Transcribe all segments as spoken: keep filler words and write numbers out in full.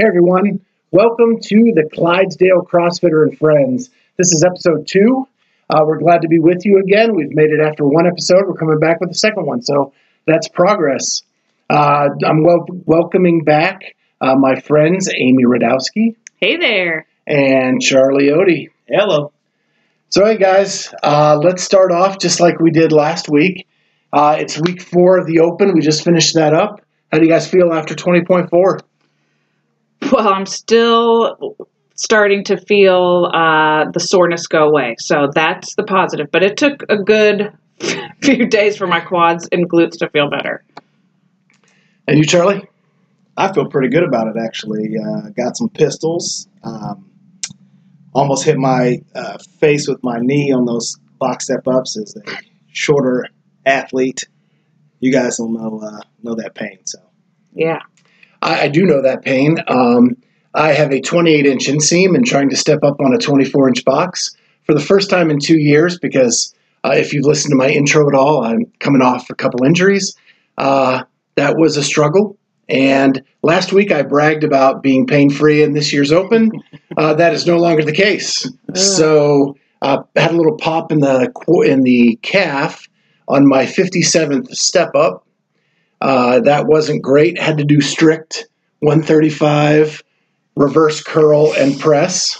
Hey everyone, welcome to the Clydesdale CrossFitter and Friends. This is episode two. Uh, we're glad to be with you again. We've made it after one episode. We're coming back with the second one, so that's progress. Uh, I'm wel- welcoming back uh, my friends Amy Radowski. Hey there. And Charlie Odie. Hello. So hey guys, uh, let's start off just like we did last week. Uh, it's week four of the Open. We just finished that up. How do you guys feel after twenty point four? Well, I'm still starting to feel uh, the soreness go away, so that's the positive. But it took a good few days for my quads and glutes to feel better. And you, Charlie? I feel pretty good about it, actually. Uh, got some pistols. Um, almost hit my uh, face with my knee on those box step-ups as a shorter athlete. You guys don't know, uh, know that pain, so. Yeah. I, I do know that pain. Um, I have a twenty-eight inch inseam and trying to step up on a twenty-four inch box for the first time in two years because uh, if you've listened to my intro at all, I'm coming off a couple injuries. Uh, that was a struggle. And last week I bragged about being pain-free in this year's Open. Uh, that is no longer the case. Uh. So I uh, had a little pop in the in the calf on my fifty-seventh step up. Uh, that wasn't great. Had to do strict one thirty-five, reverse curl, and press,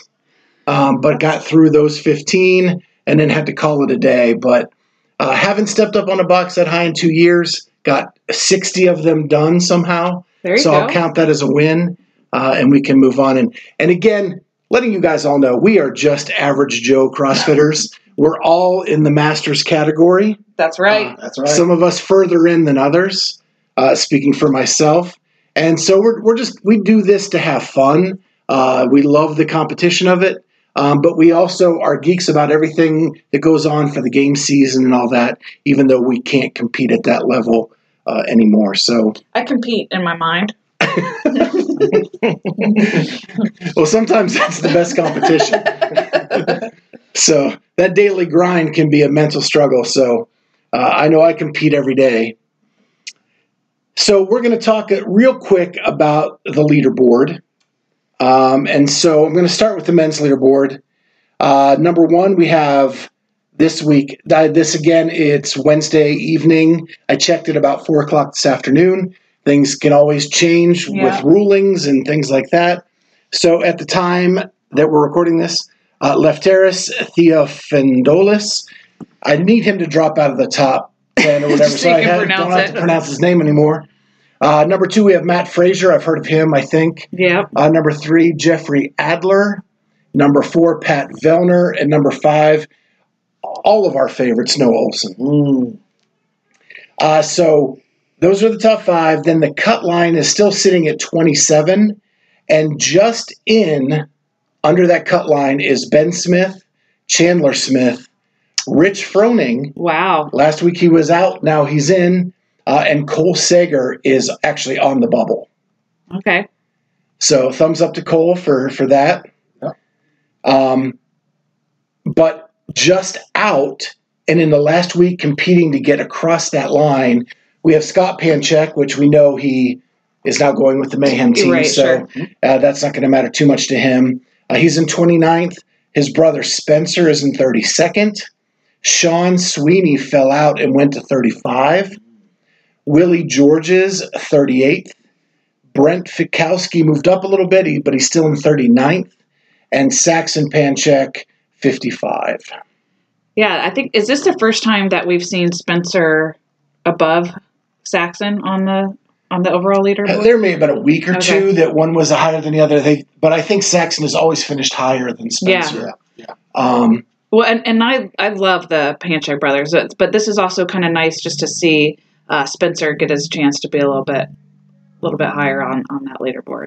um, but got through those fifteen and then had to call it a day. But uh, haven't stepped up on a box that high in two years. Got sixty of them done somehow. There you so go. I'll count that as a win, uh, and we can move on. And, and again, letting you guys all know, we are just average Joe CrossFitters. We're all in the Masters category. That's right. Uh, That's right. Some of us further in than others. Uh, speaking for myself, and so we're we're just we do this to have fun. Uh, we love the competition of it, um, but we also are geeks about everything that goes on for the game season and all that. Even though we can't compete at that level uh, anymore, so I compete in my mind. Well, sometimes that's the best competition. So that daily grind can be a mental struggle. So uh, I know I compete every day. So we're going to talk real quick about the leaderboard. Um, and so I'm going to start with the men's leaderboard. Uh, number one, we have this week. This, again, it's Wednesday evening. I checked it about four o'clock this afternoon. Things can always change yeah. with rulings and things like that. So at the time that we're recording this, uh, Lefteris Theofendolis, I need him to drop out of the top ten or whatever, so, so I have, don't have it. to pronounce his name anymore. Uh, number two, we have Matt Frazier. I've heard of him, I think. Yeah. Uh, number three, Jeffrey Adler. Number four, Pat Vellner. And number five, all of our favorites, Noah Olson. Mm. Uh, so those are the top five. Then the cut line is still sitting at twenty-seven. And just in, under that cut line, is Ben Smith, Chandler Smith, Rich Froning. Wow. Last week he was out. Now he's in. Uh, and Cole Sager is actually on the bubble. Okay. So thumbs up to Cole for, for that. Yeah. Um, but just out and in the last week competing to get across that line, we have Scott Panchik, which we know he is now going with the Mayhem team. Right, so sure. uh, that's not going to matter too much to him. Uh, he's in twenty-ninth. His brother Spencer is in thirty-second. Sean Sweeney fell out and went to thirty-five. Willie Georges, thirty-eighth. Brent Fikowski moved up a little bit, but he's still in thirty-ninth. And Saxon Panchik, fifty-five. Yeah, I think, is this the first time that we've seen Spencer above Saxon on the on the overall leaderboard? There may have been a week or okay. two that one was higher than the other. They, but I think Saxon has always finished higher than Spencer. Yeah. yeah. Um, Well, and, and I, I love the Panchik brothers, but this is also kind of nice just to see uh, Spencer get his chance to be a little bit a little bit higher on, on that leaderboard.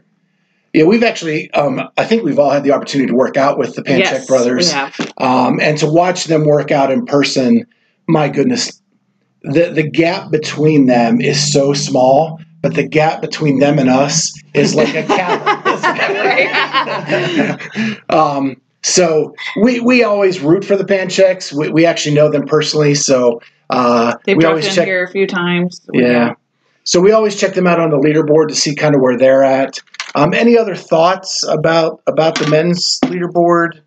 Yeah, we've actually, um, I think we've all had the opportunity to work out with the Panchik yes, brothers. Yeah. Um, and to watch them work out in person, my goodness, the, the gap between them is so small, but the gap between them and us is like a chasm. um So we, we always root for the Panchiks. We we actually know them personally, so uh, they've we always in check here a few times. Yeah. yeah, so we always check them out on the leaderboard to see kind of where they're at. Um, any other thoughts about about the men's leaderboard?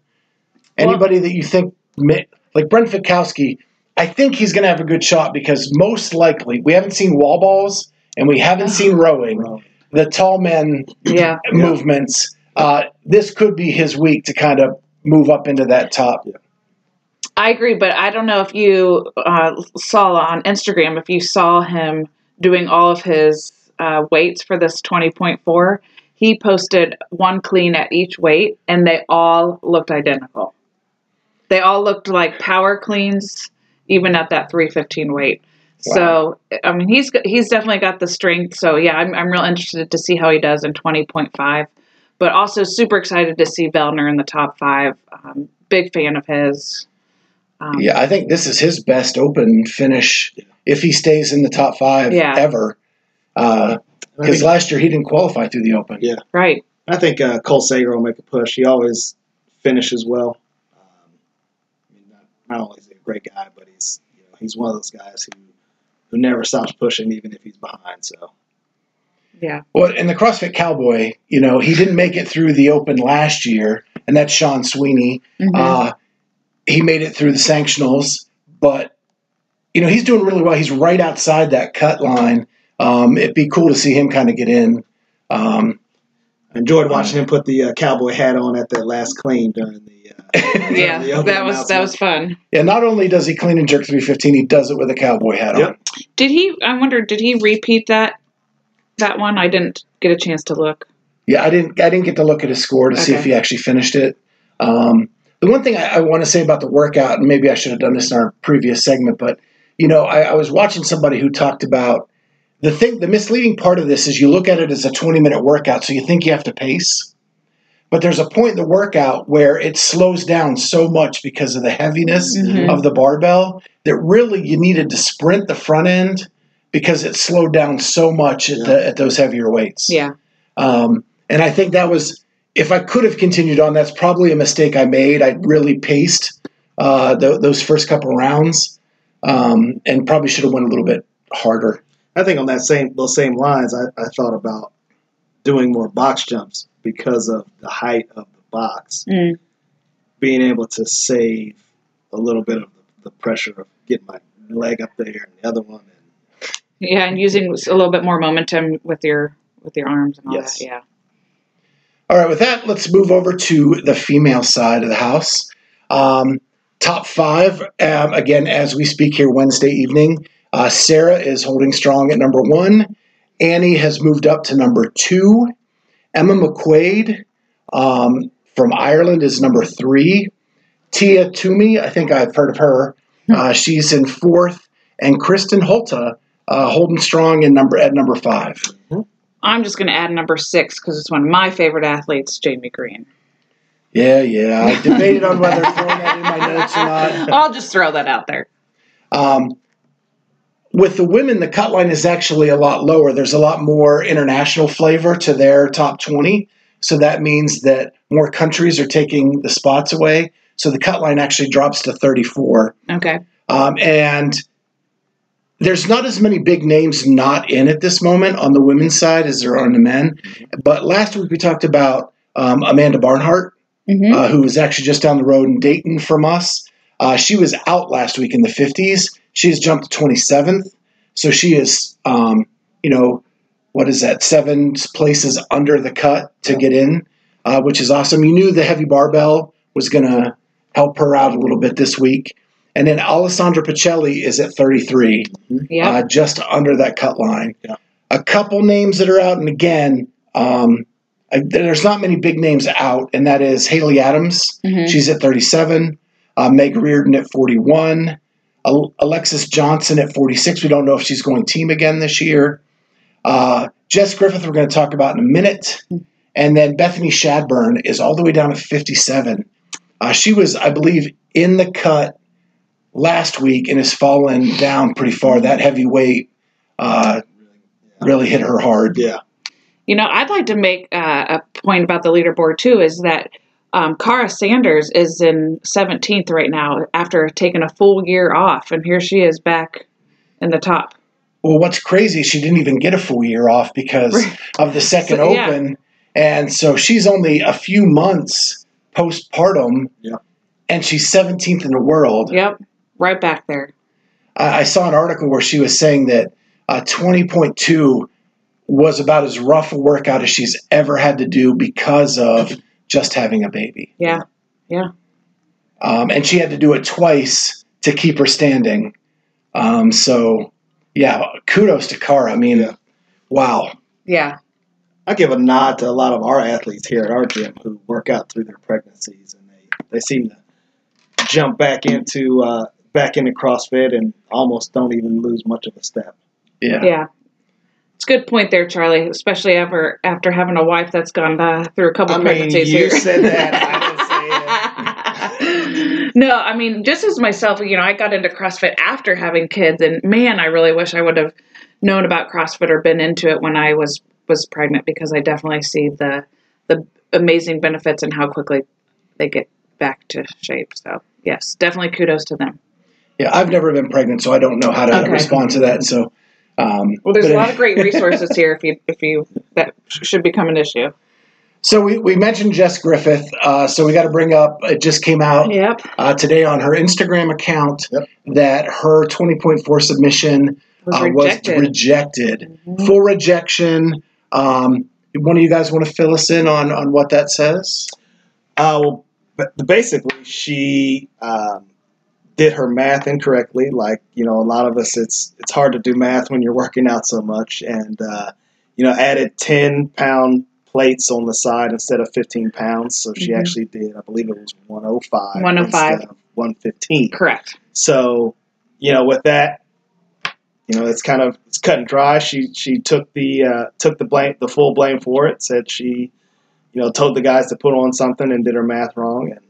Anybody well, that you think, like Brent Fikowski, I think he's going to have a good shot because most likely we haven't seen wall balls and we haven't seen rowing, the tall men yeah. movements. Uh, this could be his week to kind of move up into that top. I agree, but I don't know if you uh, saw on Instagram, if you saw him doing all of his uh, weights for this twenty point four. He posted one clean at each weight, and they all looked identical. They all looked like power cleans, even at that three fifteen weight. Wow. So, I mean, he's he's definitely got the strength. So, yeah, I'm I'm real interested to see how he does in twenty point five. But also super excited to see Vellner in the top five. Um, big fan of his. Um, yeah, I think this is his best open finish if he stays in the top five yeah. ever. Uh Because I mean, last year he didn't qualify through the Open. Yeah, right. I think uh, Cole Sager will make a push. He always finishes well. Um, I mean, not, not only is he a great guy, but he's you know, he's one of those guys who who never stops pushing, even if he's behind. So, yeah. Well, and the CrossFit Cowboy, you know, he didn't make it through the Open last year, and that's Sean Sweeney. Mm-hmm. Uh, he made it through the Sanctionals, but you know he's doing really well. He's right outside that cut line. Um, it'd be cool to see him kind of get in. Um, I enjoyed watching him put the uh, cowboy hat on at that last clean during the uh, yeah. The that was that was fun. Yeah, not only does he clean and jerk three fifteen, he does it with a cowboy hat yep. on. Did he? I wonder. Did he repeat that that one? I didn't get a chance to look. Yeah, I didn't. I didn't get to look at his score to okay. see if he actually finished it. Um, the one thing I, I want to say about the workout, and maybe I should have done this in our previous segment, but you know, I, I was watching somebody who talked about. The thing, the misleading part of this is you look at it as a twenty-minute workout, so you think you have to pace. But there's a point in the workout where it slows down so much because of the heaviness mm-hmm. of the barbell that really you needed to sprint the front end because it slowed down so much at, yeah. the, at those heavier weights. Yeah. Um, and I think that was, if I could have continued on, that's probably a mistake I made. I really paced uh, th- those first couple of rounds um, and probably should have went a little bit harder. I think on that same those same lines, I, I thought about doing more box jumps because of the height of the box. Mm. Being able to save a little bit of the pressure of getting my leg up there and the other one. And, yeah, and using a little bit more momentum with your with your arms and all yes. that. Yeah. All right, with that, let's move over to the female side of the house. Um, top five, um, again, as we speak here Wednesday evening. Uh, Sarah is holding strong at number one. Annie has moved up to number two. Emma McQuaid um, from Ireland is number three. Tia Toomey, I think I've heard of her. Uh, she's in fourth. And Kristen Holte uh, holding strong in number at number five. I'm just going to add number six because it's one of my favorite athletes, Jamie Green. Yeah, yeah. I debated on whether throwing that in my notes or not. I'll just throw that out there. Um. With the women, the cut line is actually a lot lower. There's a lot more international flavor to their top twenty. So that means that more countries are taking the spots away. So the cut line actually drops to thirty-four. Okay. Um, and there's not as many big names not in at this moment on the women's side as there are on the men. But last week we talked about um, Amanda Barnhart, mm-hmm. uh, who was actually just down the road in Dayton from us. Uh, she was out last week in the fifties. She's jumped to twenty-seventh, so she is, um, you know, what is that, seven places under the cut to get in, uh, which is awesome. You knew the heavy barbell was going to help her out a little bit this week. And then Alessandra Pacelli is at thirty-three, yeah. uh, just under that cut line. Yeah. A couple names that are out, and again, um, I, there's not many big names out, and that is Haley Adams. Mm-hmm. She's at thirty-seven. Uh, Meg Reardon at forty-one. Alexis Johnson at forty-six. We don't know if she's going team again this year. Uh, Jess Griffith, we're going to talk about in a minute. And then Bethany Shadburn is all the way down to fifty-seven. Uh, she was, I believe, in the cut last week and has fallen down pretty far. That heavy weight uh, really hit her hard. Yeah. You know, I'd like to make uh, a point about the leaderboard, too, is that Um, Cara Sanders is in seventeenth right now after taking a full year off, and here she is back in the top. Well, what's crazy is she didn't even get a full year off because of the second so, yeah. Open, And so she's only a few months postpartum, yeah. and she's seventeenth in the world. Yep, right back there. I, I saw an article where she was saying that uh, twenty point two was about as rough a workout as she's ever had to do because of just having a baby. Yeah, yeah. Um, and she had to do it twice to keep her standing. Um, so, yeah, kudos to Cara. I mean, yeah. wow. Yeah. I give a nod to a lot of our athletes here at our gym who work out through their pregnancies, and they, they seem to jump back into uh, back into CrossFit and almost don't even lose much of a step. Yeah. Yeah. It's a good point there, Charlie, especially after, after having a wife that's gone uh, through a couple I pregnancies mean, you here. said that. I didn't say it. No, I mean, just as myself, you know, I got into CrossFit after having kids, and, man, I really wish I would have known about CrossFit or been into it when I was was pregnant, because I definitely see the the amazing benefits and how quickly they get back to shape. So, yes, definitely kudos to them. Yeah, I've never been pregnant, so I don't know how to okay. respond to that. So, um, well, there's a lot if, of great resources here if you if you that should become an issue. So we, we mentioned Jess Griffith. Uh, so we got to bring up, it just came out yep. uh, today on her Instagram account yep. that her twenty point four submission was uh, rejected, was rejected. Mm-hmm. for rejection. Um, one of you guys want to fill us in on, on what that says? Uh, well, basically, she um, did her math incorrectly. Like, you know, a lot of us, it's it's hard to do math when you're working out so much. And, uh, you know, added ten-pound plates on the side instead of fifteen pounds. So she mm-hmm. actually did, I believe it was one oh five. one oh five. Instead of one fifteen. Correct. So, you know, with that, you know, it's kind of it's cut and dry. She she took the uh, took the blame, the full blame for it. Said she, you know, told the guys to put on something and did her math wrong. And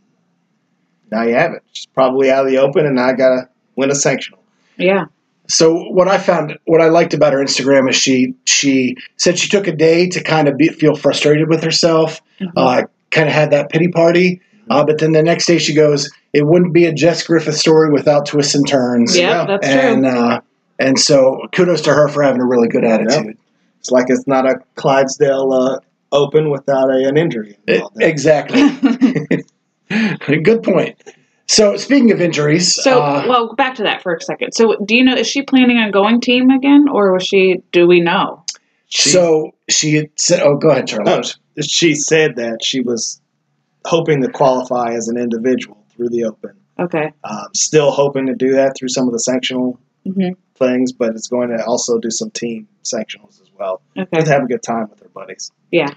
now you have it. She's probably out of the open, and I gotta win a sanctional. Yeah. So what I found, what I liked about her Instagram is she she said she took a day to kind of be, feel frustrated with herself. Mm-hmm. Uh, kind of had that pity party. Uh, but then the next day she goes, it wouldn't be a Jess Griffith story without twists and turns. Yeah, you know? That's and, true. Uh, And so kudos to her for having a really good attitude. Yep. It's like it's not a Clydesdale uh, Open without a, an injury. It, exactly. Good point. So speaking of injuries. So, uh, well, back to that for a second. So do you know, is she planning on going team again, or was she, do we know? She, so she said, oh, go ahead, Charlie. No, she said that she was hoping to qualify as an individual through the Open. Okay. Um, still hoping to do that through some of the sanctional mm-hmm. things, but it's going to also do some team sanctionals as well. Okay. Just have a good time with their buddies. Yeah.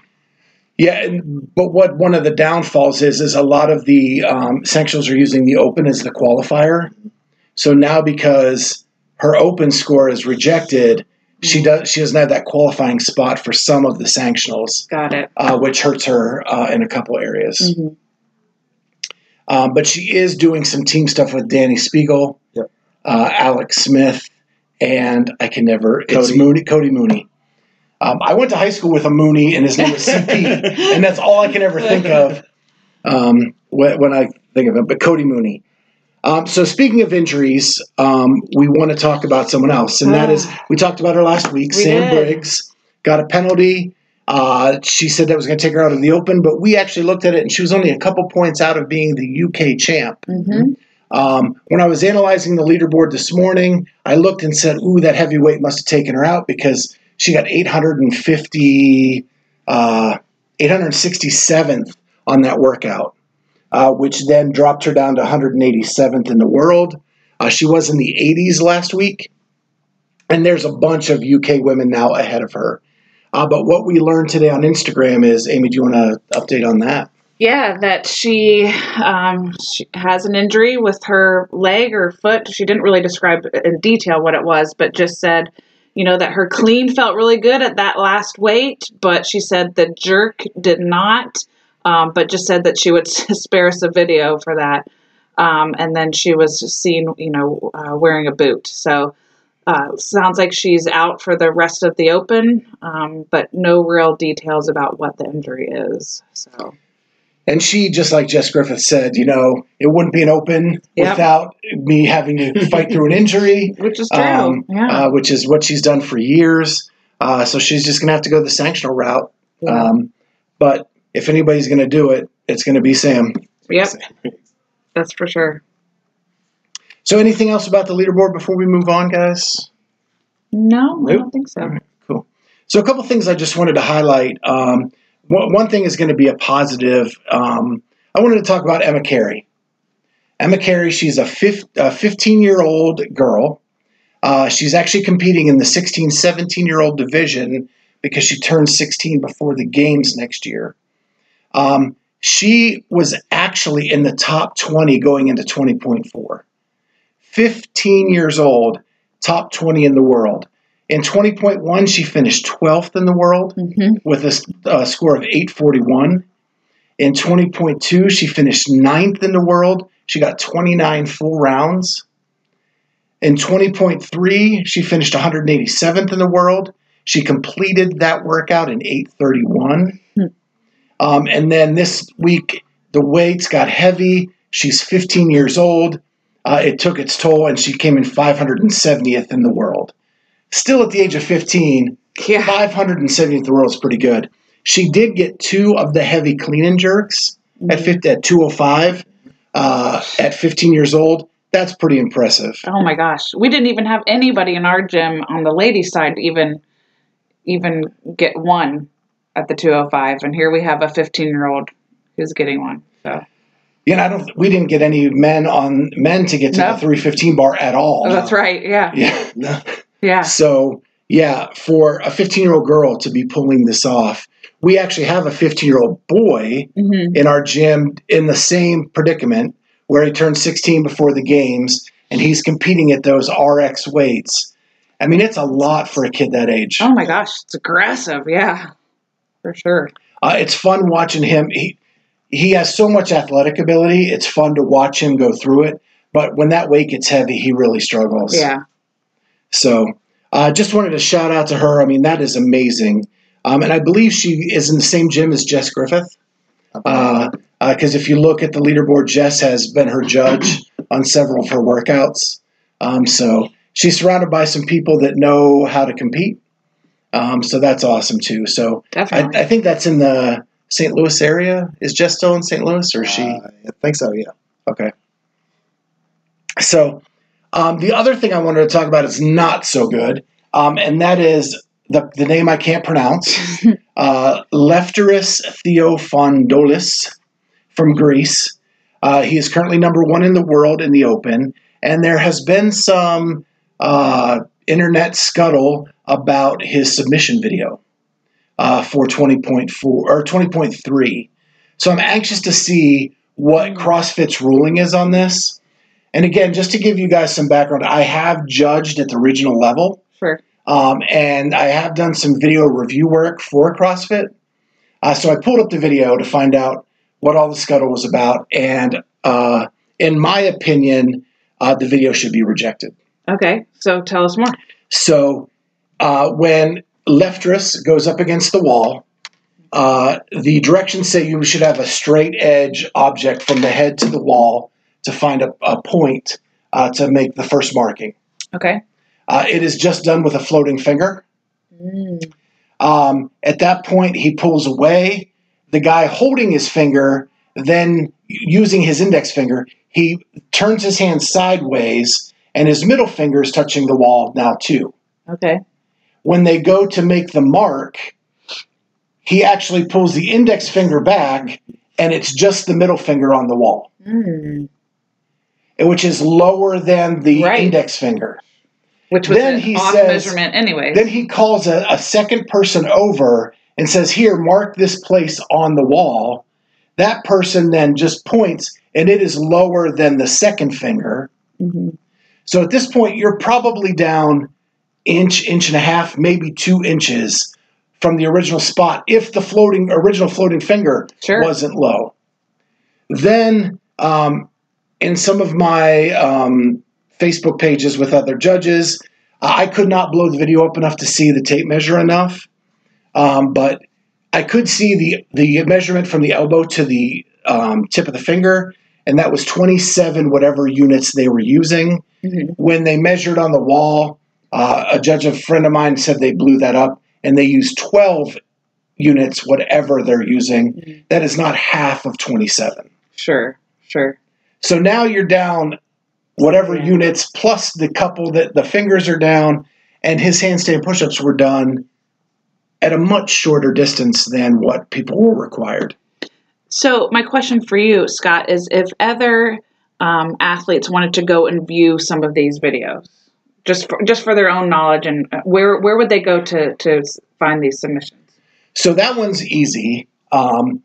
Yeah, and, but what one of the downfalls is, is a lot of the um, sanctionals are using the Open as the qualifier. So now because her Open score is rejected, mm-hmm. she, does, she doesn't have that qualifying spot for some of the sanctionals. Got it. Uh, which hurts her uh, in a couple areas. Mm-hmm. Um, but she is doing some team stuff with Danny Spiegel, yep. uh, Alex Smith, and I can never, Cody. it's Mooney, Cody Mooney. Um, I went to high school with a Mooney, and his name was C P, and that's all I can ever think of um, when, when I think of him, but Cody Mooney. Um, so speaking of injuries, um, we want to talk about someone else, and that is, we talked about her last week, we Sam did. Briggs got a penalty. Uh, she said that was going to take her out of the Open, but we actually looked at it, and she was only a couple points out of being the U K champ. Mm-hmm. Um, when I was analyzing the leaderboard this morning, I looked and said, ooh, that heavyweight must have taken her out because she got eight hundred fifty, uh, eight hundred sixty-seventh on that workout, uh, which then dropped her down to one hundred eighty-seventh in the world. Uh, she was in the eighties last week, and there's a bunch of U K women now ahead of her. Uh, but what we learned today on Instagram is, Amy, do you want to update on that? Yeah, that she, um, she has an injury with her leg or foot. She didn't really describe in detail what it was, but just said, you know, that her clean felt really good at that last weight, but she said the jerk did not, um, but just said that she would spare us a video for that. Um, and then she was seen, you know, uh, wearing a boot. So uh, sounds like she's out for the rest of the Open, um, but no real details about what the injury is, so... And she, just like Jess Griffith said, you know, it wouldn't be an Open yep. without me having to fight through an injury. Which is true, um, yeah. Uh, which is what she's done for years. Uh, so she's just going to have to go the sanctional route. Yeah. Um, But if anybody's going to do it, it's going to be Sam. Yep, that's for sure. So anything else about the leaderboard before we move on, guys? No, nope. I don't think so. All right, cool. So a couple things I just wanted to highlight. Um, one, one thing is going to be a positive. Um, I wanted to talk about Emma Carey. Emma Carey, she's a fifteen-year-old girl. Uh, she's actually competing in the sixteen, seventeen-year-old division because she turned sixteen before the games next year. Um, she was actually in the top twenty going into twenty point four. fifteen years old, top twenty in the world. In twenty point one, she finished twelfth in the world mm-hmm. with a uh, score of eight forty-one. In twenty point two, she finished ninth in the world. She got twenty-nine full rounds. In twenty point three, she finished one hundred eighty-seventh in the world. She completed that workout in eight thirty-one. Mm-hmm. Um, and then this week, the weights got heavy. She's fifteen years old. Uh, it took its toll, and she came in five hundred seventieth in the world. Still at the age of fifteen, yeah. five hundred seventieth in the world is pretty good. She did get two of the heavy clean and jerks mm-hmm. at, fifty, at two oh five. Uh, at fifteen years old, that's pretty impressive. Oh my gosh. We didn't even have anybody in our gym on the ladies' side even even get one at the two oh five, and here we have a fifteen-year-old who's getting one. So, you know, I don't we didn't get any men on men to get to nope. the three fifteen bar at all. Oh, that's right. Yeah. Yeah. No. Yeah. So, yeah, for a fifteen-year-old girl to be pulling this off. We actually have a fifteen-year-old boy mm-hmm. in our gym in the same predicament where he turned sixteen before the games, and he's competing at those R X weights. I mean, it's a lot for a kid that age. Oh, my gosh. It's aggressive. Yeah, for sure. Uh, it's fun watching him. He, he has so much athletic ability. It's fun to watch him go through it. But when that weight gets heavy, he really struggles. Yeah. So I uh, just wanted to shout out to her. I mean, that is amazing. Um, and I believe she is in the same gym as Jess Griffith. Because uh, uh, if you look at the leaderboard, Jess has been her judge on several of her workouts. Um, so she's surrounded by some people that know how to compete. Um, so that's awesome, too. So I, I think that's in the Saint Louis area. Is Jess still in Saint Louis? Or is she? Uh, I think so, yeah. Okay. So um, the other thing I wanted to talk about is not so good, um, and that is – The, the name I can't pronounce, uh, Lefteris Theofendolis from Greece. Uh, he is currently number one in the world in the Open, and there has been some uh, internet scuttle about his submission video uh, for twenty point four or twenty point three. So I'm anxious to see what CrossFit's ruling is on this. And again, just to give you guys some background, I have judged at the regional level. Sure. Um, and I have done some video review work for CrossFit. Uh, so I pulled up the video to find out what all the scuttle was about. And uh, in my opinion, uh, the video should be rejected. Okay. So tell us more. So uh, when Lefteris goes up against the wall, uh, the directions say you should have a straight edge object from the head to the wall to find a, a point uh, to make the first marking. Okay. Uh, it is just done with a floating finger. Mm. Um, at that point, he pulls away. The guy holding his finger, then using his index finger, he turns his hand sideways, and his middle finger is touching the wall now too. Okay. When they go to make the mark, he actually pulls the index finger back, and it's just the middle finger on the wall, mm. which is lower than the right. index finger. Which was an off measurement anyway. Then he calls a, a second person over and says, here, mark this place on the wall. That person then just points, and it is lower than the second finger. Mm-hmm. So at this point, you're probably down inch, inch and a half, maybe two inches from the original spot if the floating original floating finger sure. wasn't low. Then um, in some of my um, – Facebook pages with other judges. Uh, I could not blow the video up enough to see the tape measure enough, um, but I could see the, the measurement from the elbow to the um, tip of the finger, and that was twenty-seven whatever units they were using. Mm-hmm. When they measured on the wall, uh, a judge, a friend of mine, said they blew that up, and they used twelve units, whatever they're using, mm-hmm. that is not half of twenty-seven. Sure, sure. So now you're down whatever yeah. units plus the couple that the fingers are down, and his handstand push-ups were done at a much shorter distance than what people were required. So my question for you, Scott, is if other um, athletes wanted to go and view some of these videos, just for, just for their own knowledge, and where where would they go to, to find these submissions? So that one's easy. Um,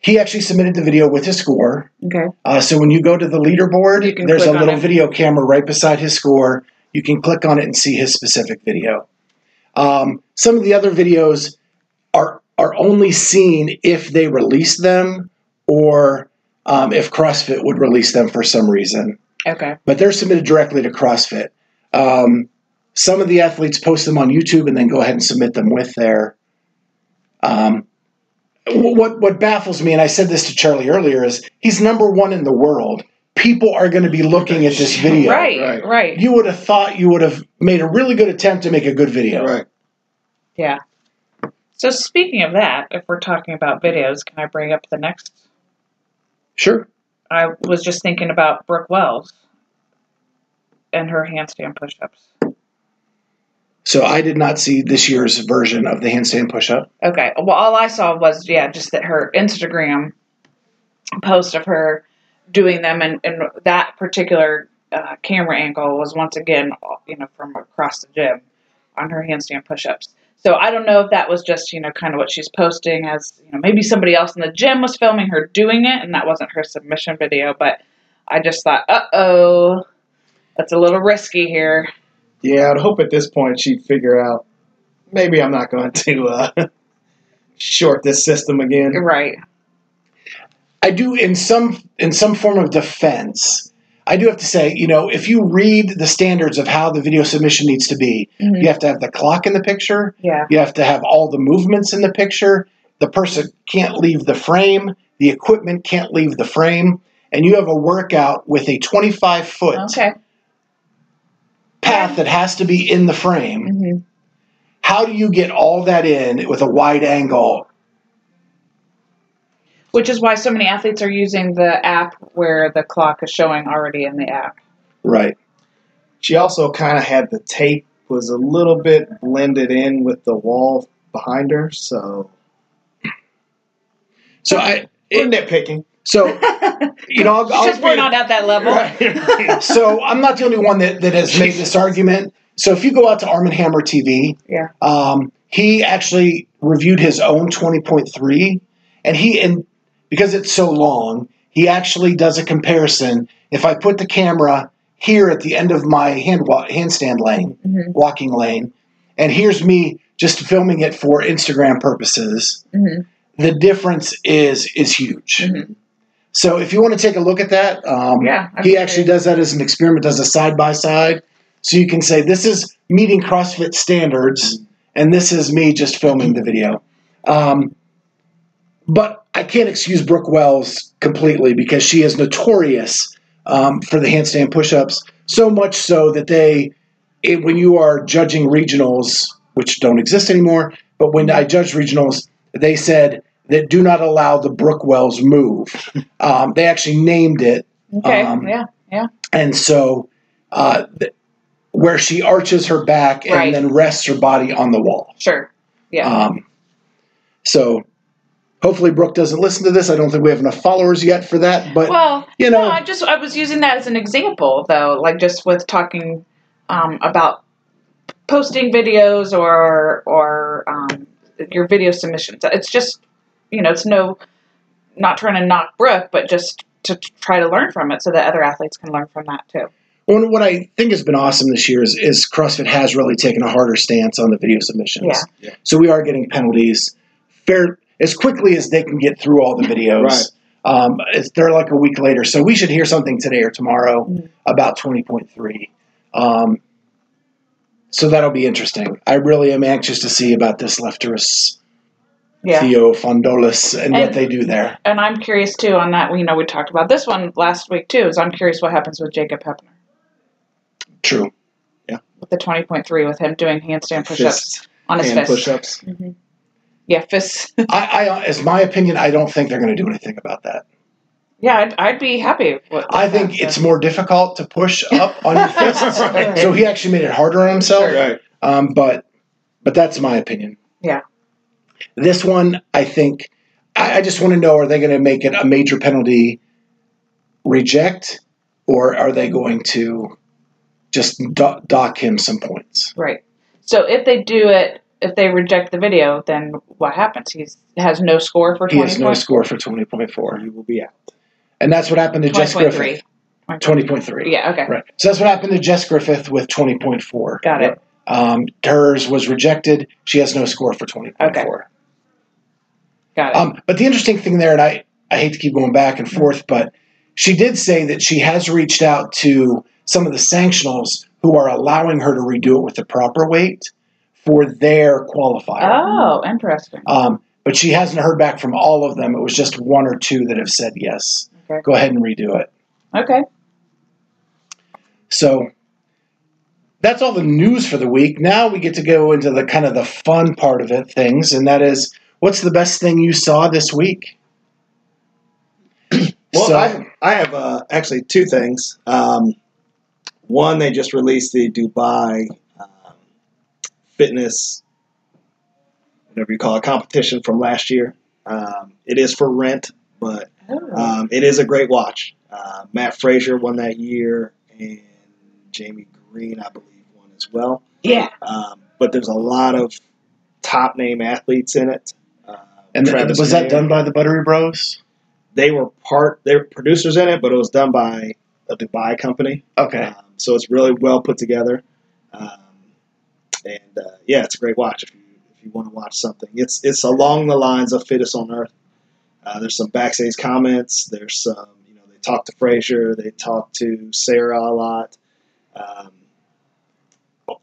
he actually submitted the video with his score. Okay. Uh, so when you go to the leaderboard, there's a little video camera right beside his score. You can click on it and see his specific video. Um, some of the other videos are are only seen if they release them or um, if CrossFit would release them for some reason. Okay. But they're submitted directly to CrossFit. Um, some of the athletes post them on YouTube and then go ahead and submit them with their... Um, what what baffles me, and I said this to Charlie earlier, is he's number one in the world. People are going to be looking at this video. Right, right, right. You would have thought you would have made a really good attempt to make a good video. Right. Yeah. So speaking of that, if we're talking about videos, can I bring up the next? Sure. I was just thinking about Brooke Wells and her handstand push-ups. So I did not see this year's version of the handstand push-up. Okay. Well, all I saw was, yeah, just that her Instagram post of her doing them, and, and that particular uh, camera angle was once again, you know, from across the gym on her handstand push-ups. So I don't know if that was just, you know, kind of what she's posting as, you know, maybe somebody else in the gym was filming her doing it, and that wasn't her submission video. But I just thought, uh-oh, that's a little risky here. Yeah, I'd hope at this point she'd figure out, maybe I'm not going to uh, short this system again. Right. I do, in some in some form of defense, I do have to say, you know, if you read the standards of how the video submission needs to be, mm-hmm. you have to have the clock in the picture. Yeah. You have to have all the movements in the picture. The person can't leave the frame. The equipment can't leave the frame. And you have a workout with a twenty-five foot okay. path yeah. that has to be in the frame. Mm-hmm. How do you get all that in with a wide angle? Which is why so many athletes are using the app where the clock is showing already in the app. Right. She also kind of had the tape was a little bit blended in with the wall behind her, so. So I we're nitpicking. So you know, I'll, I'll just we're not at that level. Right. So I'm not the only one that, that has made this argument. So if you go out to Arm and Hammer T V, yeah, um, he actually reviewed his own twenty point three, and he and. Because it's so long, he actually does a comparison. If I put the camera here at the end of my hand wa- handstand lane, mm-hmm. walking lane, and here's me just filming it for Instagram purposes, mm-hmm. the difference is is huge. Mm-hmm. So if you want to take a look at that, um, yeah, he actually does that as an experiment, does a side-by-side. So you can say, this is meeting CrossFit standards, mm-hmm. and this is me just filming the video. Um, but... I can't excuse Brooke Wells completely because she is notorious um, for the handstand push-ups, so much so that they, it, when you are judging regionals, which don't exist anymore, but when I judged regionals, they said that do not allow the Brooke Wells move. Um, they actually named it. Okay, um, yeah, yeah. And so uh, th- where she arches her back and right. then rests her body on the wall. Sure, yeah. Um, so... Hopefully Brooke doesn't listen to this. I don't think we have enough followers yet for that. But well, you know, no, I just I was using that as an example, though, like just with talking um, about posting videos or or um, your video submissions. It's just you know, it's no not trying to knock Brooke, but just to try to learn from it so that other athletes can learn from that too. Well, what I think has been awesome this year is, is CrossFit has really taken a harder stance on the video submissions. Yeah. Yeah. So we are getting penalties. Fair. As quickly as they can get through all the videos. Right. Um, it's, they're like a week later. So we should hear something today or tomorrow mm-hmm. about twenty point three. Um, so that'll be interesting. I really am anxious to see about this Lefteris yeah. Theofendolis and, and what they do there. And I'm curious, too, on that. You know, we talked about this one last week, too, is I'm curious what happens with Jacob Hepner. True. Yeah. With the twenty point three, with him doing handstand push-ups fist. on his Hand fist. Hand push-ups. Mm-hmm. Yeah, fists. I, I, as my opinion, I don't think they're going to do anything about that. Yeah, I'd, I'd be happy. With I think that. It's more difficult to push up on your fists, right. So he actually made it harder on himself. Right. Um, but, but that's my opinion. Yeah. This one, I think, I, I just want to know: are they going to make it a major penalty, reject, or are they going to just do- dock him some points? Right. So if they do it. If they reject the video, then what happens? He has no score for twenty point four. He has no score for twenty point four. He will be out. And that's what happened to Jess Griffith. twenty point three. Yeah, okay. Right. So that's what happened to Jess Griffith with twenty point four. Got it. Um, hers was rejected. She has no score for twenty point four. Okay. Got it. Um, but the interesting thing there, and I, I hate to keep going back and forth, but she did say that she has reached out to some of the sanctionals who are allowing her to redo it with the proper weight. For their qualifier. Oh, interesting. Um, but she hasn't heard back from all of them. It was just one or two that have said yes. Okay. Go ahead and redo it. Okay. So that's all the news for the week. Now we get to go into the kind of the fun part of it, things, and that is, what's the best thing you saw this week? Well, so, I, I have uh, actually two things. Um, one, they just released the Dubai fitness, whatever you call it, competition from last year. Um, it is for rent, but um, it is a great watch. Uh, Matt Frazier won that year, and Jamie Green, I believe, won as well. Yeah. Um, but there's a lot of top name athletes in it. Uh, and the, was Mayer. That done by the Buttery Bros? They were part. They were producers in it, but it was done by a Dubai company. Okay. Um, so it's really well put together. Uh, And, uh, yeah, it's a great watch if you if you want to watch something. It's it's along the lines of Fittest on Earth. Uh, there's some backstage comments. There's some, you know, they talk to Frazier. They talk to Sarah a lot. Um,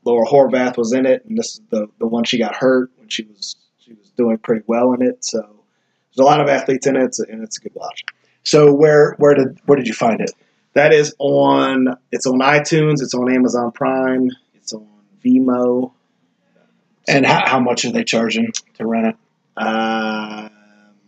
Laura Horvath was in it, and this is the, the one she got hurt when she was she was doing pretty well in it. So there's a lot of athletes in it, and it's a good watch. So where where did where did you find it? That is on it's on iTunes. It's on Amazon Prime. It's on Vimeo. And how, how much are they charging to rent it? Uh,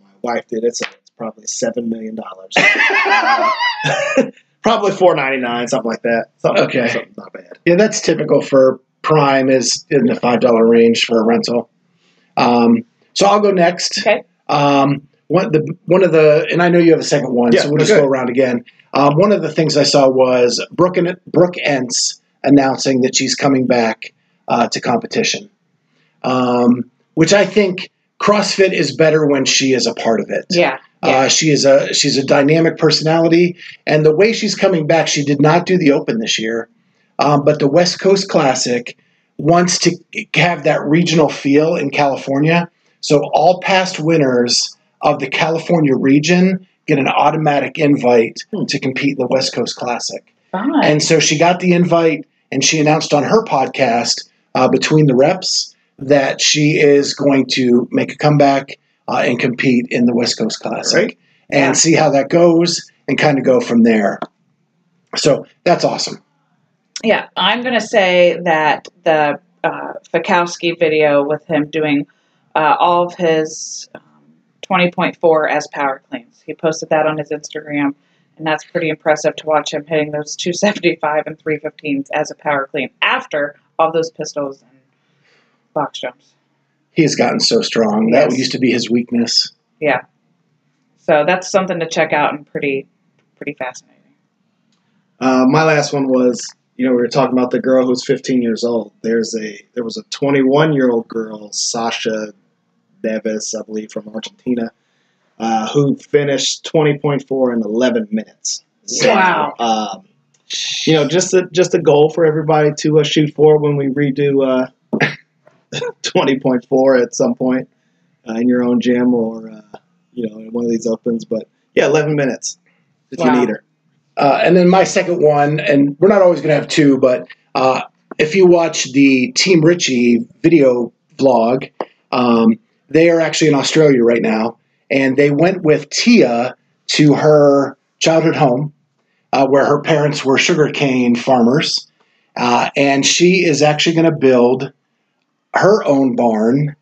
my wife did it, so it's probably seven million dollars. uh, probably four ninety-nine, something like that. Something okay. Like that, something not bad. Yeah, that's typical for Prime is in the five dollars range for a rental. Um, so I'll go next. Okay. Um, one, the, one of the, and I know you have a second one, yeah, so we'll just good. Go around again. Um, one of the things I saw was Brooke, and, Brooke Entz announcing that she's coming back uh, to competition, um, which I think CrossFit is better when she is a part of it. Yeah, yeah. Uh, she is a she's a dynamic personality, and the way she's coming back, she did not do the Open this year, um, but the West Coast Classic wants to have that regional feel in California. So all past winners of the California region get an automatic invite hmm. to compete in the West Coast Classic. Fine. And so she got the invite. And she announced on her podcast, uh, Between the Reps, that she is going to make a comeback uh, and compete in the West Coast Classic right. and yeah. see how that goes and kind of go from there. So that's awesome. Yeah, I'm going to say that the uh, Fikowski video with him doing uh, all of his um, twenty point four as power cleans. He posted that on his Instagram. And that's pretty impressive to watch him hitting those two seventy-five and three fifteens as a power clean after all those pistols and box jumps. He has gotten so strong. Yes. That used to be his weakness. Yeah. So that's something to check out and pretty pretty fascinating. Uh, my last one was, you know, we were talking about the girl who's fifteen years old. There's a There was a twenty-one-year-old girl, Sasha Davis, I believe, from Argentina, Uh, who finished twenty point four in eleven minutes. So, wow. Um, you know, just a, just a goal for everybody to uh, shoot for when we redo uh, twenty point four at some point uh, in your own gym or, uh, you know, in one of these opens. But, yeah, eleven minutes if wow. you need her. Uh, and then my second one, and we're not always going to have two, but uh, if you watch the Team Richie video vlog, um, they are actually in Australia right now. And they went with Tia to her childhood home uh, where her parents were sugarcane farmers. Uh, and she is actually going to build her own barn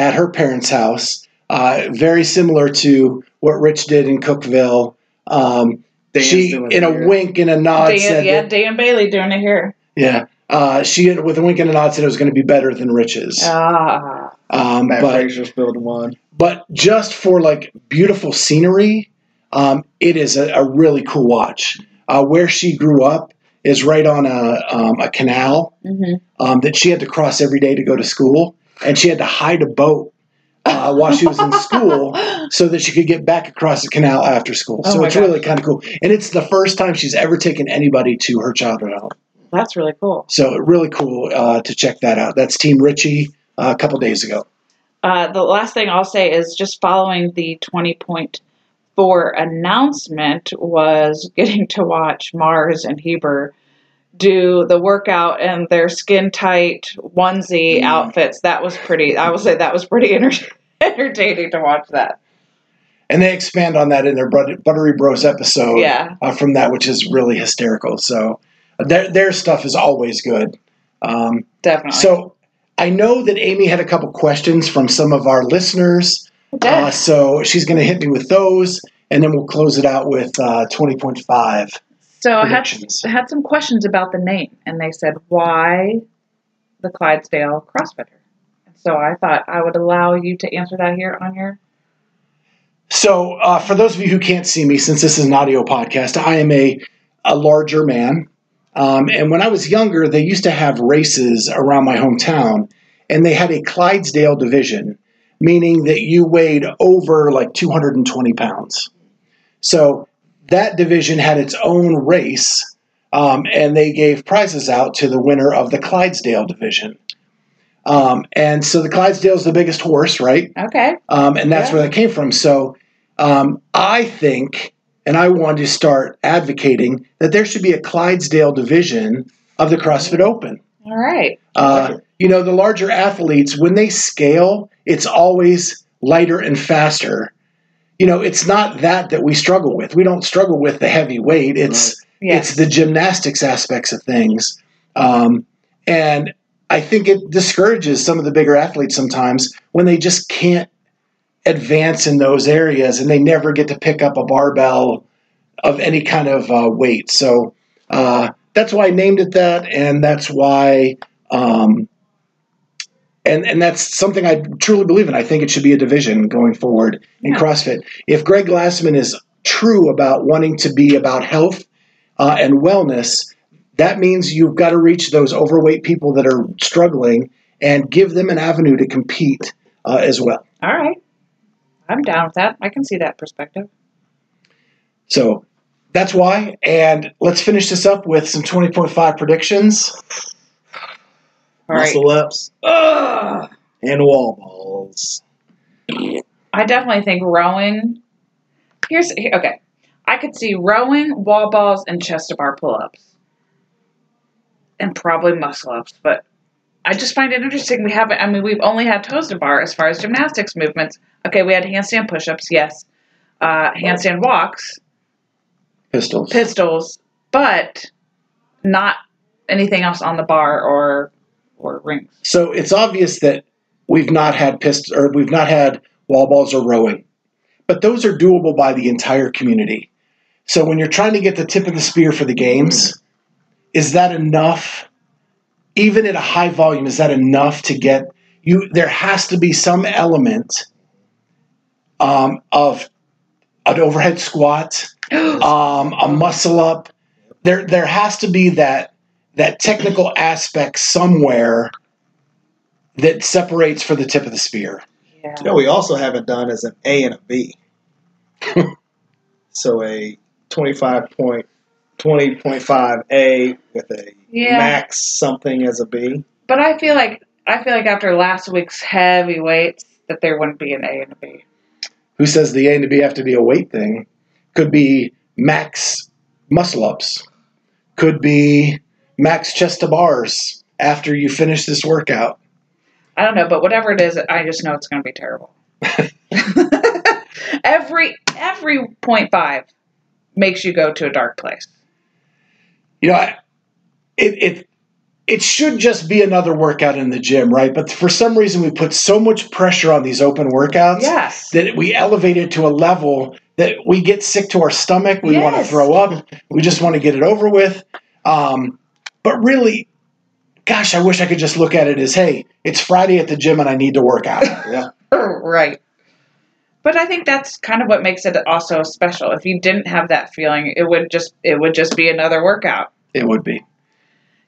at her parents' house, uh, very similar to what Rich did in Cookeville. Um, she, in a wink and a nod, Dan, said yeah, that, Dan Bailey doing it here. Yeah. Uh, she, with a wink and a nod, said it was going to be better than Rich's. Ah. Um, Matt Frazier's building one. But just for, like, beautiful scenery, um, it is a, a really cool watch. Uh, where she grew up is right on a um, a canal mm-hmm. um, that she had to cross every day to go to school. And she had to hide a boat uh, while she was in school so that she could get back across the canal after school. Oh, so it's God. Really kind of cool. And it's the first time she's ever taken anybody to her childhood home. That's really cool. So really cool uh, to check that out. That's Team Richie uh, a couple days ago. Uh, the last thing I'll say is just following the twenty point four announcement was getting to watch Mars and Heber do the workout in their skin tight onesie outfits. That was pretty, I will say that was pretty enter- entertaining to watch that. And they expand on that in their Buttery Bros episode yeah. uh, from that, which is really hysterical. So their, their stuff is always good. Um, Definitely. So I know that Amy had a couple questions from some of our listeners. Okay. Uh, so she's going to hit me with those and then we'll close it out with uh, twenty point five. So I had, had some questions about the name, and they said, why the Clydesdale CrossFitter? So I thought I would allow you to answer that here on your... So uh, for those of you who can't see me, since this is an audio podcast, I am a, a larger man. Um, and when I was younger, they used to have races around my hometown, and they had a Clydesdale division, meaning that you weighed over like two hundred twenty pounds. So... that division had its own race, um, and they gave prizes out to the winner of the Clydesdale division. Um, and so the Clydesdale's the biggest horse, right? Okay. Um, and that's yeah. where that came from. So um, I think, and I wanted to start advocating, that there should be a Clydesdale division of the CrossFit Open. All right. Uh, you know, the larger athletes, when they scale, it's always lighter and faster. You know, it's not that that we struggle with. We don't struggle with the heavy weight. It's right. yes. it's the gymnastics aspects of things. Um, and I think it discourages some of the bigger athletes sometimes when they just can't advance in those areas and they never get to pick up a barbell of any kind of uh, weight. So uh, that's why I named it that, and that's why um, And and that's something I truly believe in. I think it should be a division going forward in yeah. CrossFit. If Greg Glassman is true about wanting to be about health uh, and wellness, that means you've got to reach those overweight people that are struggling and give them an avenue to compete uh, as well. All right. I'm down with that. I can see that perspective. So that's why. And let's finish this up with some twenty point five predictions. All muscle right. ups Ugh. And wall balls. I definitely think rowing. Here's okay. I could see rowing, wall balls, and chest to bar pull ups, and probably muscle ups. But I just find it interesting. We haven't. I mean, we've only had toes to bar as far as gymnastics movements. Okay, we had handstand push ups. Yes, uh, handstand walks. Pistols. Pistols, but not anything else on the bar or. Or rings. So it's obvious that we've not had pist- or we've not had wall balls or rowing, but those are doable by the entire community. So when you're trying to get the tip of the spear for the games, mm-hmm. is that enough? Even at a high volume, is that enough to get you? There has to be some element um, of an overhead squat, um, a muscle up. There, there has to be that. that technical aspect somewhere that separates for the tip of the spear. Yeah. You know, we also haven't done is an A and a B. So a twenty-five point twenty point five A with a yeah. max something as a B. But I feel like I feel like after last week's heavy weights that there wouldn't be an A and a B. Who says the A and the B have to be a weight thing? Could be max muscle ups. Could be max chest to bars after you finish this workout. I don't know, but whatever it is, I just know it's going to be terrible. every every point five makes you go to a dark place. You know, I, it it it should just be another workout in the gym, right? But for some reason, we put so much pressure on these open workouts yes. that we elevate it to a level that we get sick to our stomach. We yes. want to throw up. We just want to get it over with. Um, but really, gosh, I wish I could just look at it as, hey, it's Friday at the gym and I need to work out. Yeah. Right. But I think that's kind of what makes it also special. If you didn't have that feeling, it would just it would just be another workout. It would be.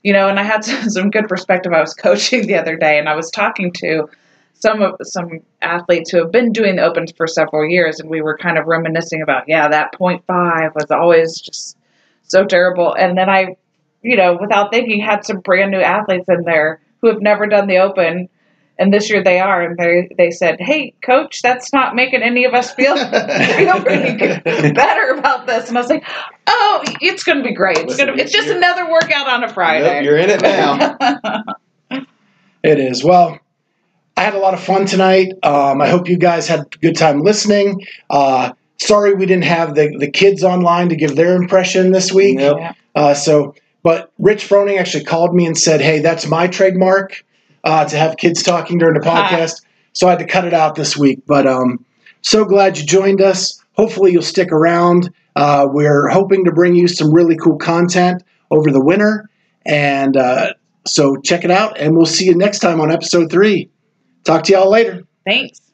You know, and I had some, some good perspective. I was coaching the other day, and I was talking to some of some athletes who have been doing the opens for several years, and we were kind of reminiscing about, yeah, that point five was always just so terrible. And then I, you know, without thinking, had some brand new athletes in there who have never done the open, and this year they are, and they they said, hey, coach, that's not making any of us feel, feel pretty good, better about this. And I was like, oh, it's going to be great. It's Listen, gonna, it's just another workout on a Friday. Nope, you're in it now. It is. Well, I had a lot of fun tonight. Um, I hope you guys had a good time listening. Uh, sorry we didn't have the, the kids online to give their impression this week. Nope. Yeah. Uh, so, but Rich Froning actually called me and said, hey, that's my trademark. Uh, to have kids talking during the podcast. Hi. So I had to cut it out this week. But um, so glad you joined us. Hopefully you'll stick around. Uh, we're hoping to bring you some really cool content over the winter. And uh, so check it out. And we'll see you next time on episode three. Talk to y'all later. Thanks.